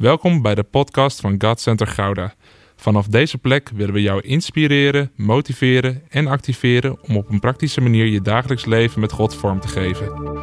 Welkom bij de podcast van God Center Gouda. Vanaf deze plek willen we jou inspireren, motiveren en activeren om op een praktische manier je dagelijks leven met God vorm te geven.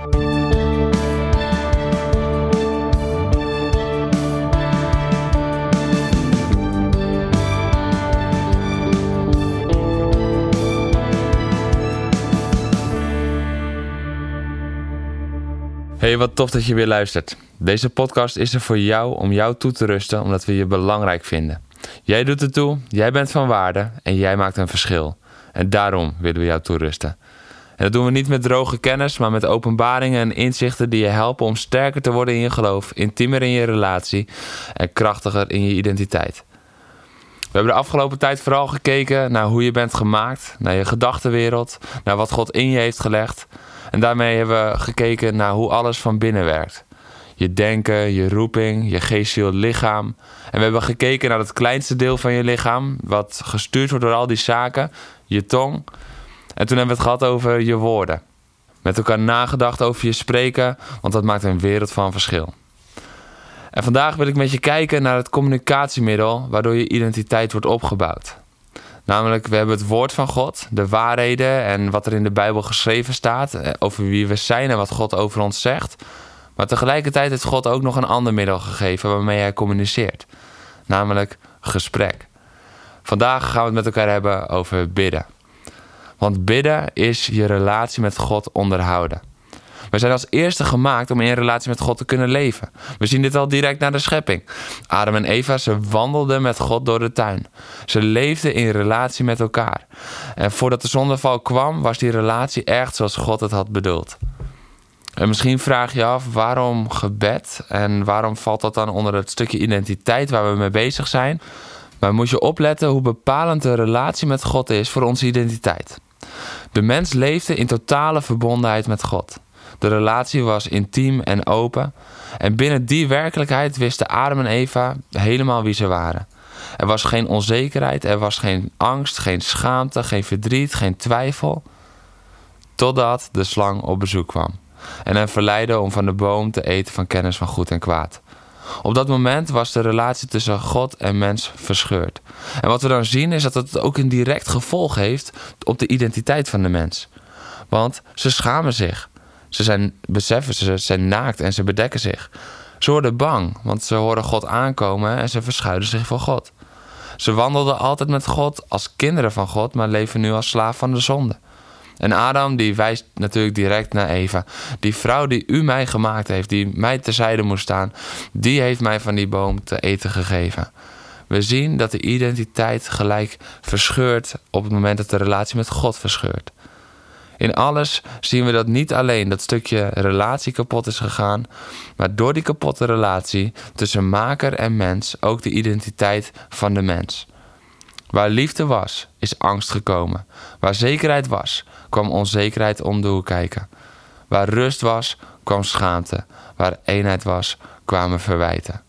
Hey, wat tof dat je weer luistert. Deze podcast is er voor jou om jou toe te rusten omdat we je belangrijk vinden. Jij doet het toe, jij bent van waarde en jij maakt een verschil. En daarom willen we jou toerusten. En dat doen we niet met droge kennis, maar met openbaringen en inzichten die je helpen om sterker te worden in je geloof, intiemer in je relatie en krachtiger in je identiteit. We hebben de afgelopen tijd vooral gekeken naar hoe je bent gemaakt, naar je gedachtenwereld, naar wat God in je heeft gelegd. En daarmee hebben we gekeken naar hoe alles van binnen werkt. Je denken, je roeping, je geest, ziel, lichaam. En we hebben gekeken naar het kleinste deel van je lichaam, wat gestuurd wordt door al die zaken, je tong. En toen hebben we het gehad over je woorden. Met elkaar nagedacht over je spreken, want dat maakt een wereld van verschil. En vandaag wil ik met je kijken naar het communicatiemiddel waardoor je identiteit wordt opgebouwd. Namelijk, we hebben het woord van God, de waarheden en wat er in de Bijbel geschreven staat, over wie we zijn en wat God over ons zegt. Maar tegelijkertijd heeft God ook nog een ander middel gegeven waarmee hij communiceert. Namelijk gesprek. Vandaag gaan we het met elkaar hebben over bidden. Want bidden is je relatie met God onderhouden. We zijn als eerste gemaakt om in relatie met God te kunnen leven. We zien dit al direct na de schepping. Adam en Eva, ze wandelden met God door de tuin. Ze leefden in relatie met elkaar. En voordat de zondeval kwam, was die relatie echt zoals God het had bedoeld. En misschien vraag je af, waarom gebed? En waarom valt dat dan onder het stukje identiteit waar we mee bezig zijn? Maar moet je opletten hoe bepalend de relatie met God is voor onze identiteit. De mens leefde in totale verbondenheid met God. De relatie was intiem en open. En binnen die werkelijkheid wisten Adam en Eva helemaal wie ze waren. Er was geen onzekerheid, er was geen angst, geen schaamte, geen verdriet, geen twijfel. Totdat de slang op bezoek kwam en hen verleidde om van de boom te eten van kennis van goed en kwaad. Op dat moment was de relatie tussen God en mens verscheurd. En wat we dan zien is dat het ook een direct gevolg heeft op de identiteit van de mens. Want ze schamen zich. Ze zijn naakt en ze bedekken zich. Ze worden bang, want ze horen God aankomen en ze verschuilen zich voor God. Ze wandelden altijd met God als kinderen van God, maar leven nu als slaaf van de zonde. En Adam die wijst natuurlijk direct naar Eva. Die vrouw die u mij gemaakt heeft, die mij terzijde moest staan, die heeft mij van die boom te eten gegeven. We zien dat de identiteit gelijk verscheurt op het moment dat de relatie met God verscheurt. In alles zien we dat niet alleen dat stukje relatie kapot is gegaan, maar door die kapotte relatie tussen maker en mens ook de identiteit van de mens. Waar liefde was, is angst gekomen. Waar zekerheid was, kwam onzekerheid om de hoek kijken. Waar rust was, kwam schaamte. Waar eenheid was, kwamen verwijten.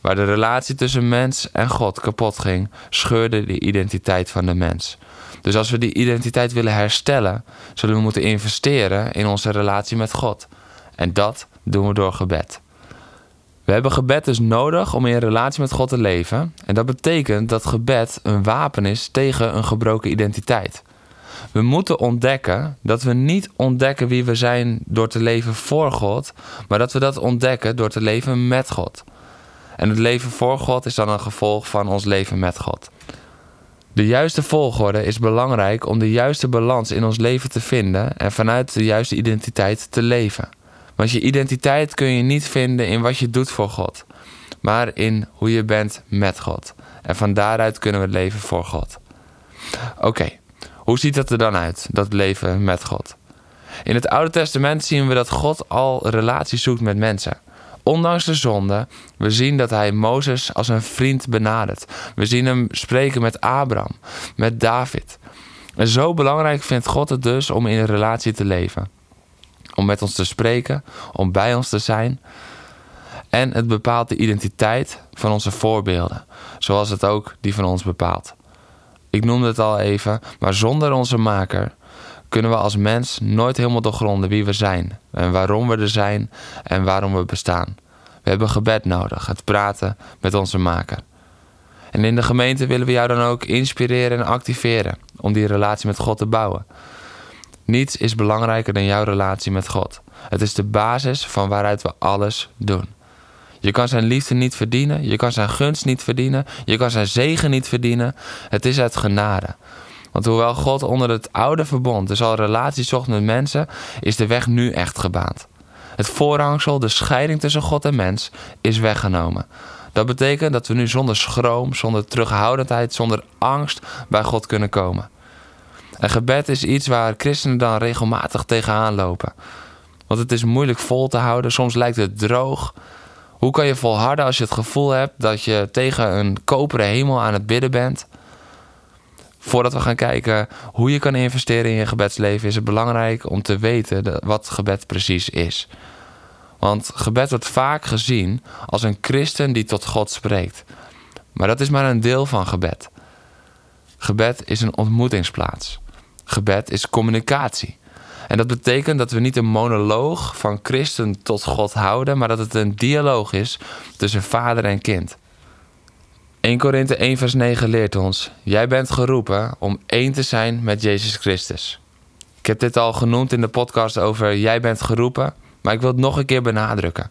Waar de relatie tussen mens en God kapot ging, scheurde de identiteit van de mens. Dus als we die identiteit willen herstellen, zullen we moeten investeren in onze relatie met God. En dat doen we door gebed. We hebben gebed dus nodig om in relatie met God te leven. En dat betekent dat gebed een wapen is tegen een gebroken identiteit. We moeten ontdekken dat we niet ontdekken wie we zijn door te leven voor God, maar dat we dat ontdekken door te leven met God. En het leven voor God is dan een gevolg van ons leven met God. De juiste volgorde is belangrijk om de juiste balans in ons leven te vinden en vanuit de juiste identiteit te leven. Want je identiteit kun je niet vinden in wat je doet voor God, maar in hoe je bent met God. En van daaruit kunnen we leven voor God. Oké, hoe ziet dat er dan uit, dat leven met God? In het Oude Testament zien we dat God al relaties zoekt met mensen. Ondanks de zonde, we zien dat hij Mozes als een vriend benadert. We zien hem spreken met Abraham, met David. En zo belangrijk vindt God het dus om in een relatie te leven. Om met ons te spreken, om bij ons te zijn. En het bepaalt de identiteit van onze voorbeelden, zoals het ook die van ons bepaalt. Ik noemde het al even, maar zonder onze maker kunnen we als mens nooit helemaal doorgronden wie we zijn en waarom we er zijn en waarom we bestaan. We We hebben gebed nodig, het praten met onze maker. En in de gemeente willen we jou dan ook inspireren en activeren om die relatie met God te bouwen. Niets is belangrijker dan jouw relatie met God. Het is de basis van waaruit we alles doen. Je kan zijn liefde niet verdienen, je kan zijn gunst niet verdienen, je kan zijn zegen niet verdienen. Het is uit genade. Want hoewel God onder het oude verbond dus al relaties zocht met mensen, is de weg nu echt gebaand. Het voorhangsel, de scheiding tussen God en mens, is weggenomen. Dat betekent dat we nu zonder schroom, zonder terughoudendheid, zonder angst bij God kunnen komen. En gebed is iets waar christenen dan regelmatig tegenaan lopen. Want het is moeilijk vol te houden, soms lijkt het droog. Hoe kan je volharden als je het gevoel hebt dat je tegen een koperen hemel aan het bidden bent? Voordat we gaan kijken hoe je kan investeren in je gebedsleven, is het belangrijk om te weten wat gebed precies is. Want gebed wordt vaak gezien als een christen die tot God spreekt. Maar dat is maar een deel van gebed. Gebed is een ontmoetingsplaats. Gebed is communicatie. En dat betekent dat we niet een monoloog van christen tot God houden, maar dat het een dialoog is tussen vader en kind. 1 Korinthe 1 vers 9 leert ons: jij bent geroepen om één te zijn met Jezus Christus. Ik heb dit al genoemd in de podcast over jij bent geroepen, maar ik wil het nog een keer benadrukken.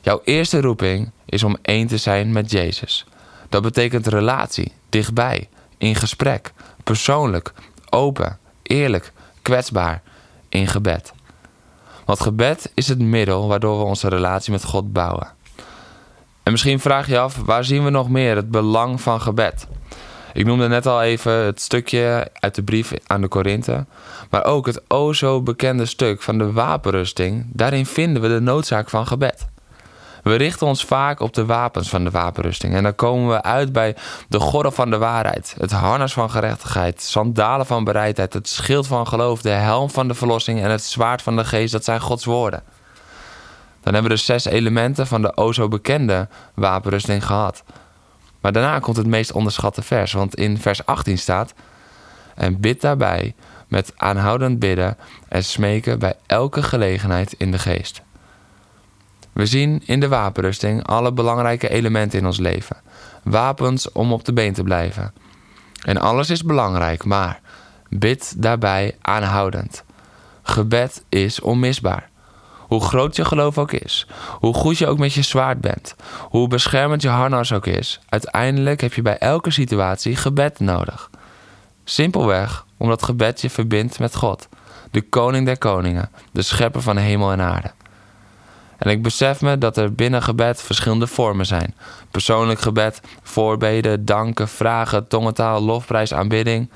Jouw eerste roeping is om één te zijn met Jezus. Dat betekent relatie, dichtbij, in gesprek, persoonlijk, open, eerlijk, kwetsbaar, in gebed. Want gebed is het middel waardoor we onze relatie met God bouwen. En misschien vraag je af, waar zien we nog meer het belang van gebed? Ik noemde net al even het stukje uit de brief aan de Korinthe, maar ook het o zo bekende stuk van de wapenrusting, daarin vinden we de noodzaak van gebed. We richten ons vaak op de wapens van de wapenrusting en dan komen we uit bij de gordel van de waarheid, het harnas van gerechtigheid, sandalen van bereidheid, het schild van geloof, de helm van de verlossing en het zwaard van de geest, dat zijn Gods woorden. Dan hebben we de 6 elementen van de o zo bekende wapenrusting gehad. Maar daarna komt het meest onderschatte vers, want in vers 18 staat: en bid daarbij met aanhoudend bidden en smeken bij elke gelegenheid in de geest. We zien in de wapenrusting alle belangrijke elementen in ons leven. Wapens om op de been te blijven. En alles is belangrijk, maar bid daarbij aanhoudend. Gebed is onmisbaar. Hoe groot je geloof ook is, hoe goed je ook met je zwaard bent, hoe beschermend je harnas ook is, uiteindelijk heb je bij elke situatie gebed nodig. Simpelweg omdat gebed je verbindt met God, de koning der koningen, de schepper van hemel en aarde. En ik besef me dat er binnen gebed verschillende vormen zijn. Persoonlijk gebed, voorbeden, danken, vragen, tongentaal, lofprijs, aanbidding.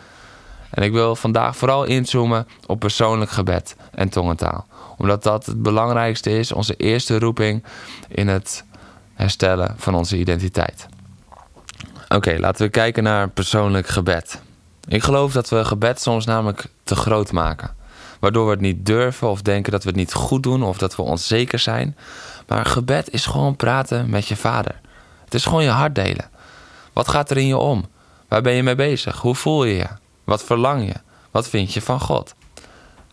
En ik wil vandaag vooral inzoomen op persoonlijk gebed en tongentaal. Omdat dat het belangrijkste is, onze eerste roeping in het herstellen van onze identiteit. Oké, laten we kijken naar persoonlijk gebed. Ik geloof dat we gebed soms namelijk te groot maken. Waardoor we het niet durven of denken dat we het niet goed doen of dat we onzeker zijn. Maar gebed is gewoon praten met je vader. Het is gewoon je hart delen. Wat gaat er in je om? Waar ben je mee bezig? Hoe voel je je? Wat verlang je? Wat vind je van God?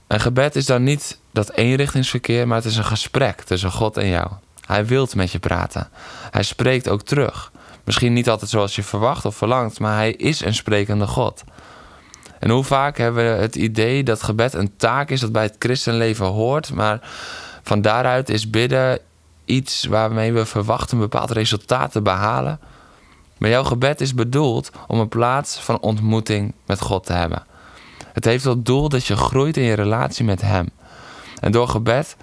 En gebed is dan niet dat eenrichtingsverkeer, maar het is een gesprek tussen God en jou. Hij wilt met je praten. Hij spreekt ook terug. Misschien niet altijd zoals je verwacht of verlangt, maar hij is een sprekende God. En hoe vaak hebben we het idee dat gebed een taak is dat bij het christenleven hoort, maar van daaruit is bidden iets waarmee we verwachten een bepaald resultaat te behalen. Maar jouw gebed is bedoeld om een plaats van ontmoeting met God te hebben. Het heeft tot doel dat je groeit in je relatie met hem. En door gebed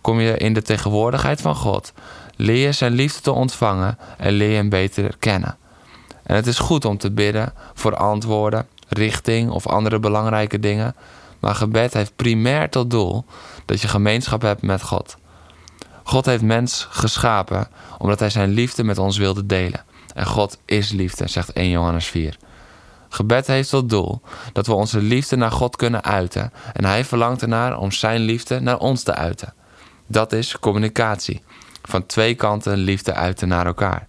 kom je in de tegenwoordigheid van God, leer je zijn liefde te ontvangen en leer je hem beter kennen. En het is goed om te bidden voor antwoorden, richting of andere belangrijke dingen. Maar gebed heeft primair tot doel dat je gemeenschap hebt met God. God heeft mens geschapen omdat hij zijn liefde met ons wilde delen. En God is liefde, zegt 1 Johannes 4. Gebed heeft tot doel dat we onze liefde naar God kunnen uiten. En hij verlangt ernaar om zijn liefde naar ons te uiten. Dat is communicatie. Van twee kanten liefde uiten naar elkaar.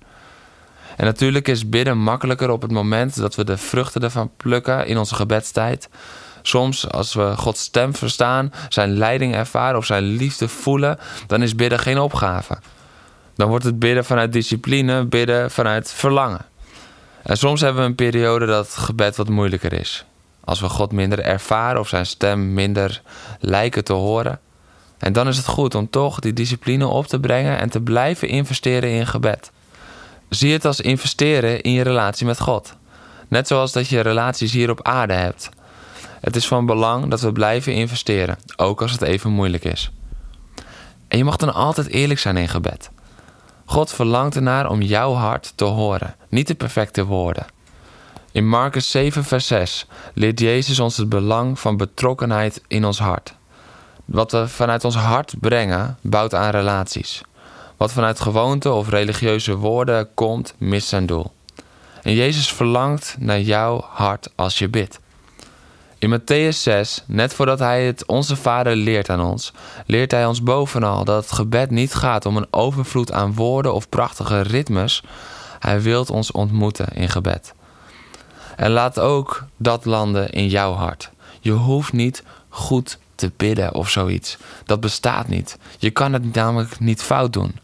En natuurlijk is bidden makkelijker op het moment dat we de vruchten ervan plukken in onze gebedstijd. Soms als we Gods stem verstaan, zijn leiding ervaren of zijn liefde voelen, dan is bidden geen opgave. Dan wordt het bidden vanuit discipline, bidden vanuit verlangen. En soms hebben we een periode dat het gebed wat moeilijker is. Als we God minder ervaren of zijn stem minder lijken te horen. En dan is het goed om toch die discipline op te brengen en te blijven investeren in gebed. Zie het als investeren in je relatie met God. Net zoals dat je relaties hier op aarde hebt. Het is van belang dat we blijven investeren, ook als het even moeilijk is. En je mag dan altijd eerlijk zijn in gebed. God verlangt ernaar om jouw hart te horen, niet de perfecte woorden. In Marcus 7 vers 6 leert Jezus ons het belang van betrokkenheid in ons hart. Wat we vanuit ons hart brengen, bouwt aan relaties. Wat vanuit gewoonte of religieuze woorden komt, mist zijn doel. En Jezus verlangt naar jouw hart als je bidt. In Mattheüs 6, net voordat hij het Onze Vader leert aan ons, leert hij ons bovenal dat het gebed niet gaat om een overvloed aan woorden of prachtige ritmes. Hij wilt ons ontmoeten in gebed. En laat ook dat landen in jouw hart. Je hoeft niet goed te bidden of zoiets. Dat bestaat niet. Je kan het namelijk niet fout doen.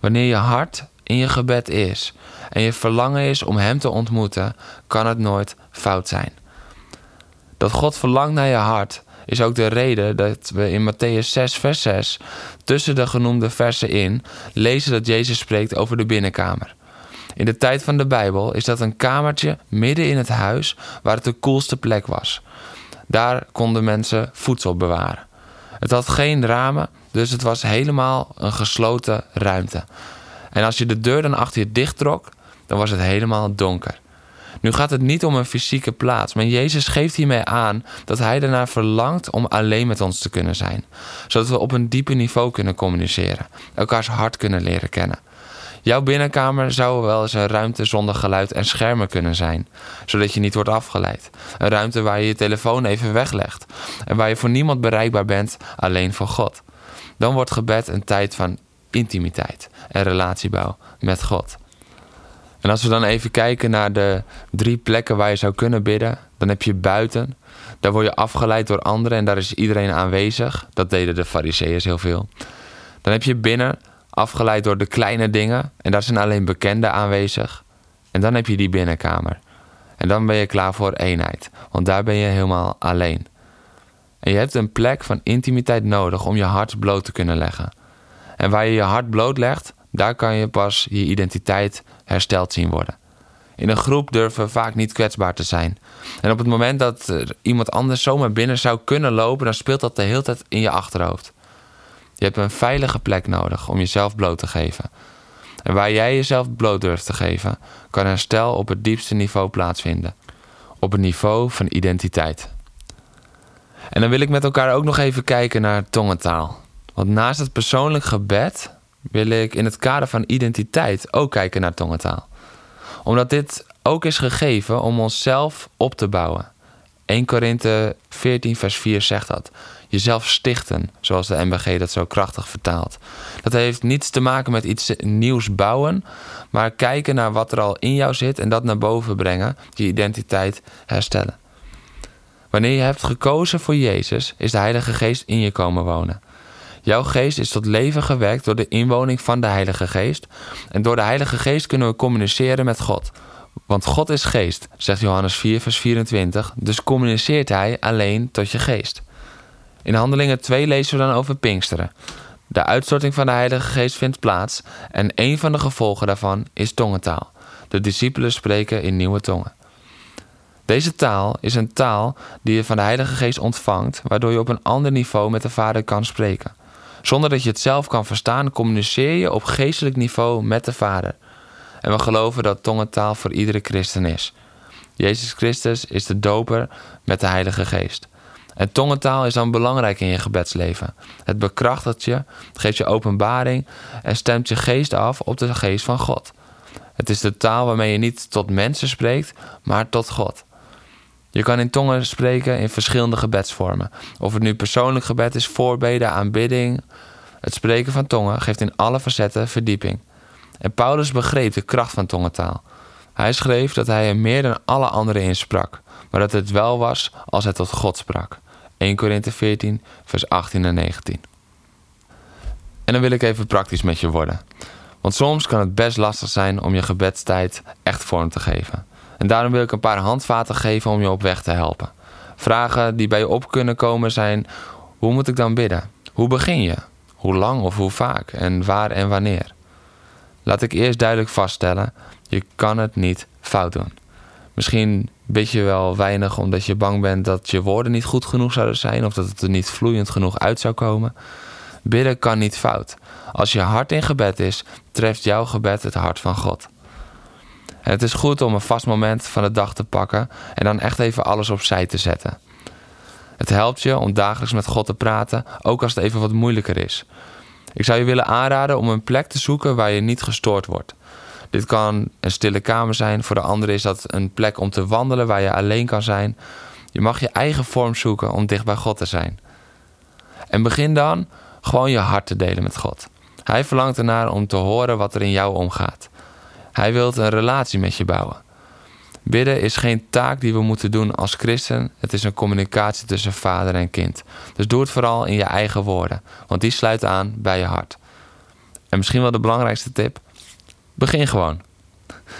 Wanneer je hart in je gebed is en je verlangen is om hem te ontmoeten, kan het nooit fout zijn. Dat God verlangt naar je hart is ook de reden dat we in Mattheüs 6 vers 6... tussen de genoemde versen in lezen dat Jezus spreekt over de binnenkamer. In de tijd van de Bijbel is dat een kamertje midden in het huis waar het de koelste plek was. Daar konden mensen voedsel bewaren. Het had geen ramen, dus het was helemaal een gesloten ruimte. En als je de deur dan achter je dicht trok, dan was het helemaal donker. Nu gaat het niet om een fysieke plaats, maar Jezus geeft hiermee aan dat hij ernaar verlangt om alleen met ons te kunnen zijn. Zodat we op een dieper niveau kunnen communiceren, elkaars hart kunnen leren kennen. Jouw binnenkamer zou wel eens een ruimte zonder geluid en schermen kunnen zijn, zodat je niet wordt afgeleid. Een ruimte waar je je telefoon even weglegt en waar je voor niemand bereikbaar bent, alleen voor God. Dan wordt gebed een tijd van intimiteit en relatiebouw met God. En als we dan even kijken naar de 3 plekken waar je zou kunnen bidden, dan heb je buiten. Daar word je afgeleid door anderen en daar is iedereen aanwezig. Dat deden de Farizeeën heel veel. Dan heb je binnen, afgeleid door de kleine dingen en daar zijn alleen bekenden aanwezig. En dan heb je die binnenkamer. En dan ben je klaar voor eenheid, want daar ben je helemaal alleen. En je hebt een plek van intimiteit nodig om je hart bloot te kunnen leggen. En waar je je hart bloot legt, daar kan je pas je identiteit hersteld zien worden. In een groep durven we vaak niet kwetsbaar te zijn. En op het moment dat er iemand anders zomaar binnen zou kunnen lopen, dan speelt dat de hele tijd in je achterhoofd. Je hebt een veilige plek nodig om jezelf bloot te geven. En waar jij jezelf bloot durft te geven, kan herstel op het diepste niveau plaatsvinden. Op het niveau van identiteit. En dan wil ik met elkaar ook nog even kijken naar tongentaal. Want naast het persoonlijk gebed wil ik in het kader van identiteit ook kijken naar tongentaal. Omdat dit ook is gegeven om onszelf op te bouwen. 1 Korinthe 14 vers 4 zegt dat. Jezelf stichten, zoals de MBG dat zo krachtig vertaalt. Dat heeft niets te maken met iets nieuws bouwen, maar kijken naar wat er al in jou zit en dat naar boven brengen, je identiteit herstellen. Wanneer je hebt gekozen voor Jezus, is de Heilige Geest in je komen wonen. Jouw geest is tot leven gewekt door de inwoning van de Heilige Geest. En door de Heilige Geest kunnen we communiceren met God. Want God is geest, zegt Johannes 4 vers 24. Dus communiceert hij alleen tot je geest. In Handelingen 2 lezen we dan over Pinksteren. De uitstorting van de Heilige Geest vindt plaats. En een van de gevolgen daarvan is tongentaal. De discipelen spreken in nieuwe tongen. Deze taal is een taal die je van de Heilige Geest ontvangt, waardoor je op een ander niveau met de Vader kan spreken. Zonder dat je het zelf kan verstaan, communiceer je op geestelijk niveau met de Vader. En we geloven dat tongentaal voor iedere christen is. Jezus Christus is de doper met de Heilige Geest. En tongentaal is dan belangrijk in je gebedsleven. Het bekrachtigt je, geeft je openbaring en stemt je geest af op de geest van God. Het is de taal waarmee je niet tot mensen spreekt, maar tot God. Je kan in tongen spreken in verschillende gebedsvormen. Of het nu persoonlijk gebed is, voorbeden, aanbidding. Het spreken van tongen geeft in alle facetten verdieping. En Paulus begreep de kracht van tongentaal. Hij schreef dat hij er meer dan alle anderen in sprak, maar dat het wel was als het tot God sprak. 1 Korinthe 14, vers 18 en 19. En dan wil ik even praktisch met je worden. Want soms kan het best lastig zijn om je gebedstijd echt vorm te geven. En daarom wil ik een paar handvaten geven om je op weg te helpen. Vragen die bij je op kunnen komen zijn: hoe moet ik dan bidden? Hoe begin je? Hoe lang of hoe vaak? En waar en wanneer? Laat ik eerst duidelijk vaststellen, je kan het niet fout doen. Misschien bid je wel weinig omdat je bang bent dat je woorden niet goed genoeg zouden zijn of dat het er niet vloeiend genoeg uit zou komen. Bidden kan niet fout. Als je hart in gebed is, treft jouw gebed het hart van God. En het is goed om een vast moment van de dag te pakken en dan echt even alles opzij te zetten. Het helpt je om dagelijks met God te praten, ook als het even wat moeilijker is. Ik zou je willen aanraden om een plek te zoeken waar je niet gestoord wordt. Dit kan een stille kamer zijn, voor de anderen is dat een plek om te wandelen waar je alleen kan zijn. Je mag je eigen vorm zoeken om dicht bij God te zijn. En begin dan gewoon je hart te delen met God. Hij verlangt ernaar om te horen wat er in jou omgaat. Hij wil een relatie met je bouwen. Bidden is geen taak die we moeten doen als christen. Het is een communicatie tussen vader en kind. Dus doe het vooral in je eigen woorden, want die sluiten aan bij je hart. En misschien wel de belangrijkste tip: begin gewoon.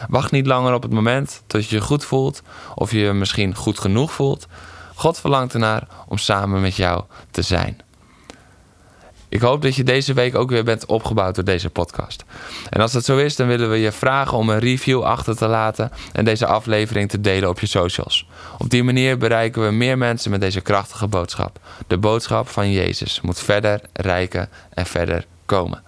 Wacht niet langer op het moment tot je je goed voelt of je je misschien goed genoeg voelt. God verlangt ernaar om samen met jou te zijn. Ik hoop dat je deze week ook weer bent opgebouwd door deze podcast. En als dat zo is, dan willen we je vragen om een review achter te laten en deze aflevering te delen op je socials. Op die manier bereiken we meer mensen met deze krachtige boodschap. De boodschap van Jezus moet verder reiken en verder komen.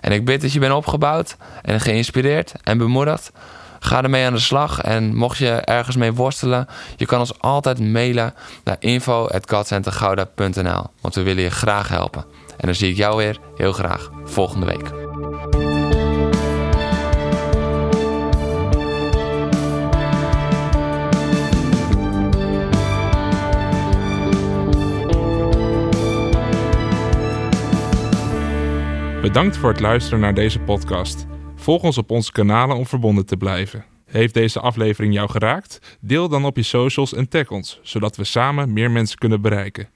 En ik bid dat je bent opgebouwd en geïnspireerd en bemoedigd. Ga ermee aan de slag en mocht je ergens mee worstelen, je kan ons altijd mailen naar info@godcentergouda.nl, want we willen je graag helpen. En dan zie ik jou weer heel graag volgende week. Bedankt voor het luisteren naar deze podcast. Volg ons op onze kanalen om verbonden te blijven. Heeft deze aflevering jou geraakt? Deel dan op je socials en tag ons, zodat we samen meer mensen kunnen bereiken.